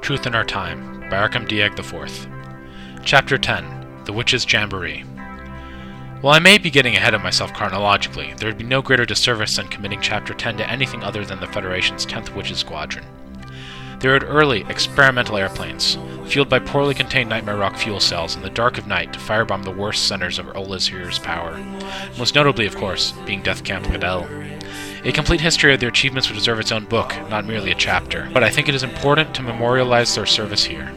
Truth in Our Time by Arkham Dieg IV. Chapter 10, The Witches Jamboree. While I may be getting ahead of myself chronologically, there would be no greater disservice than committing Chapter 10 to anything other than the Federation's 10th Witch's Squadron. They rode early, experimental airplanes, fueled by poorly contained Nightmare Rock fuel cells in the dark of night to firebomb the worst centers of Olazir's power, most notably, of course, being Death Camp Gadell. A complete history of their achievements would deserve its own book, not merely a chapter, but I think it is important to memorialize their service here.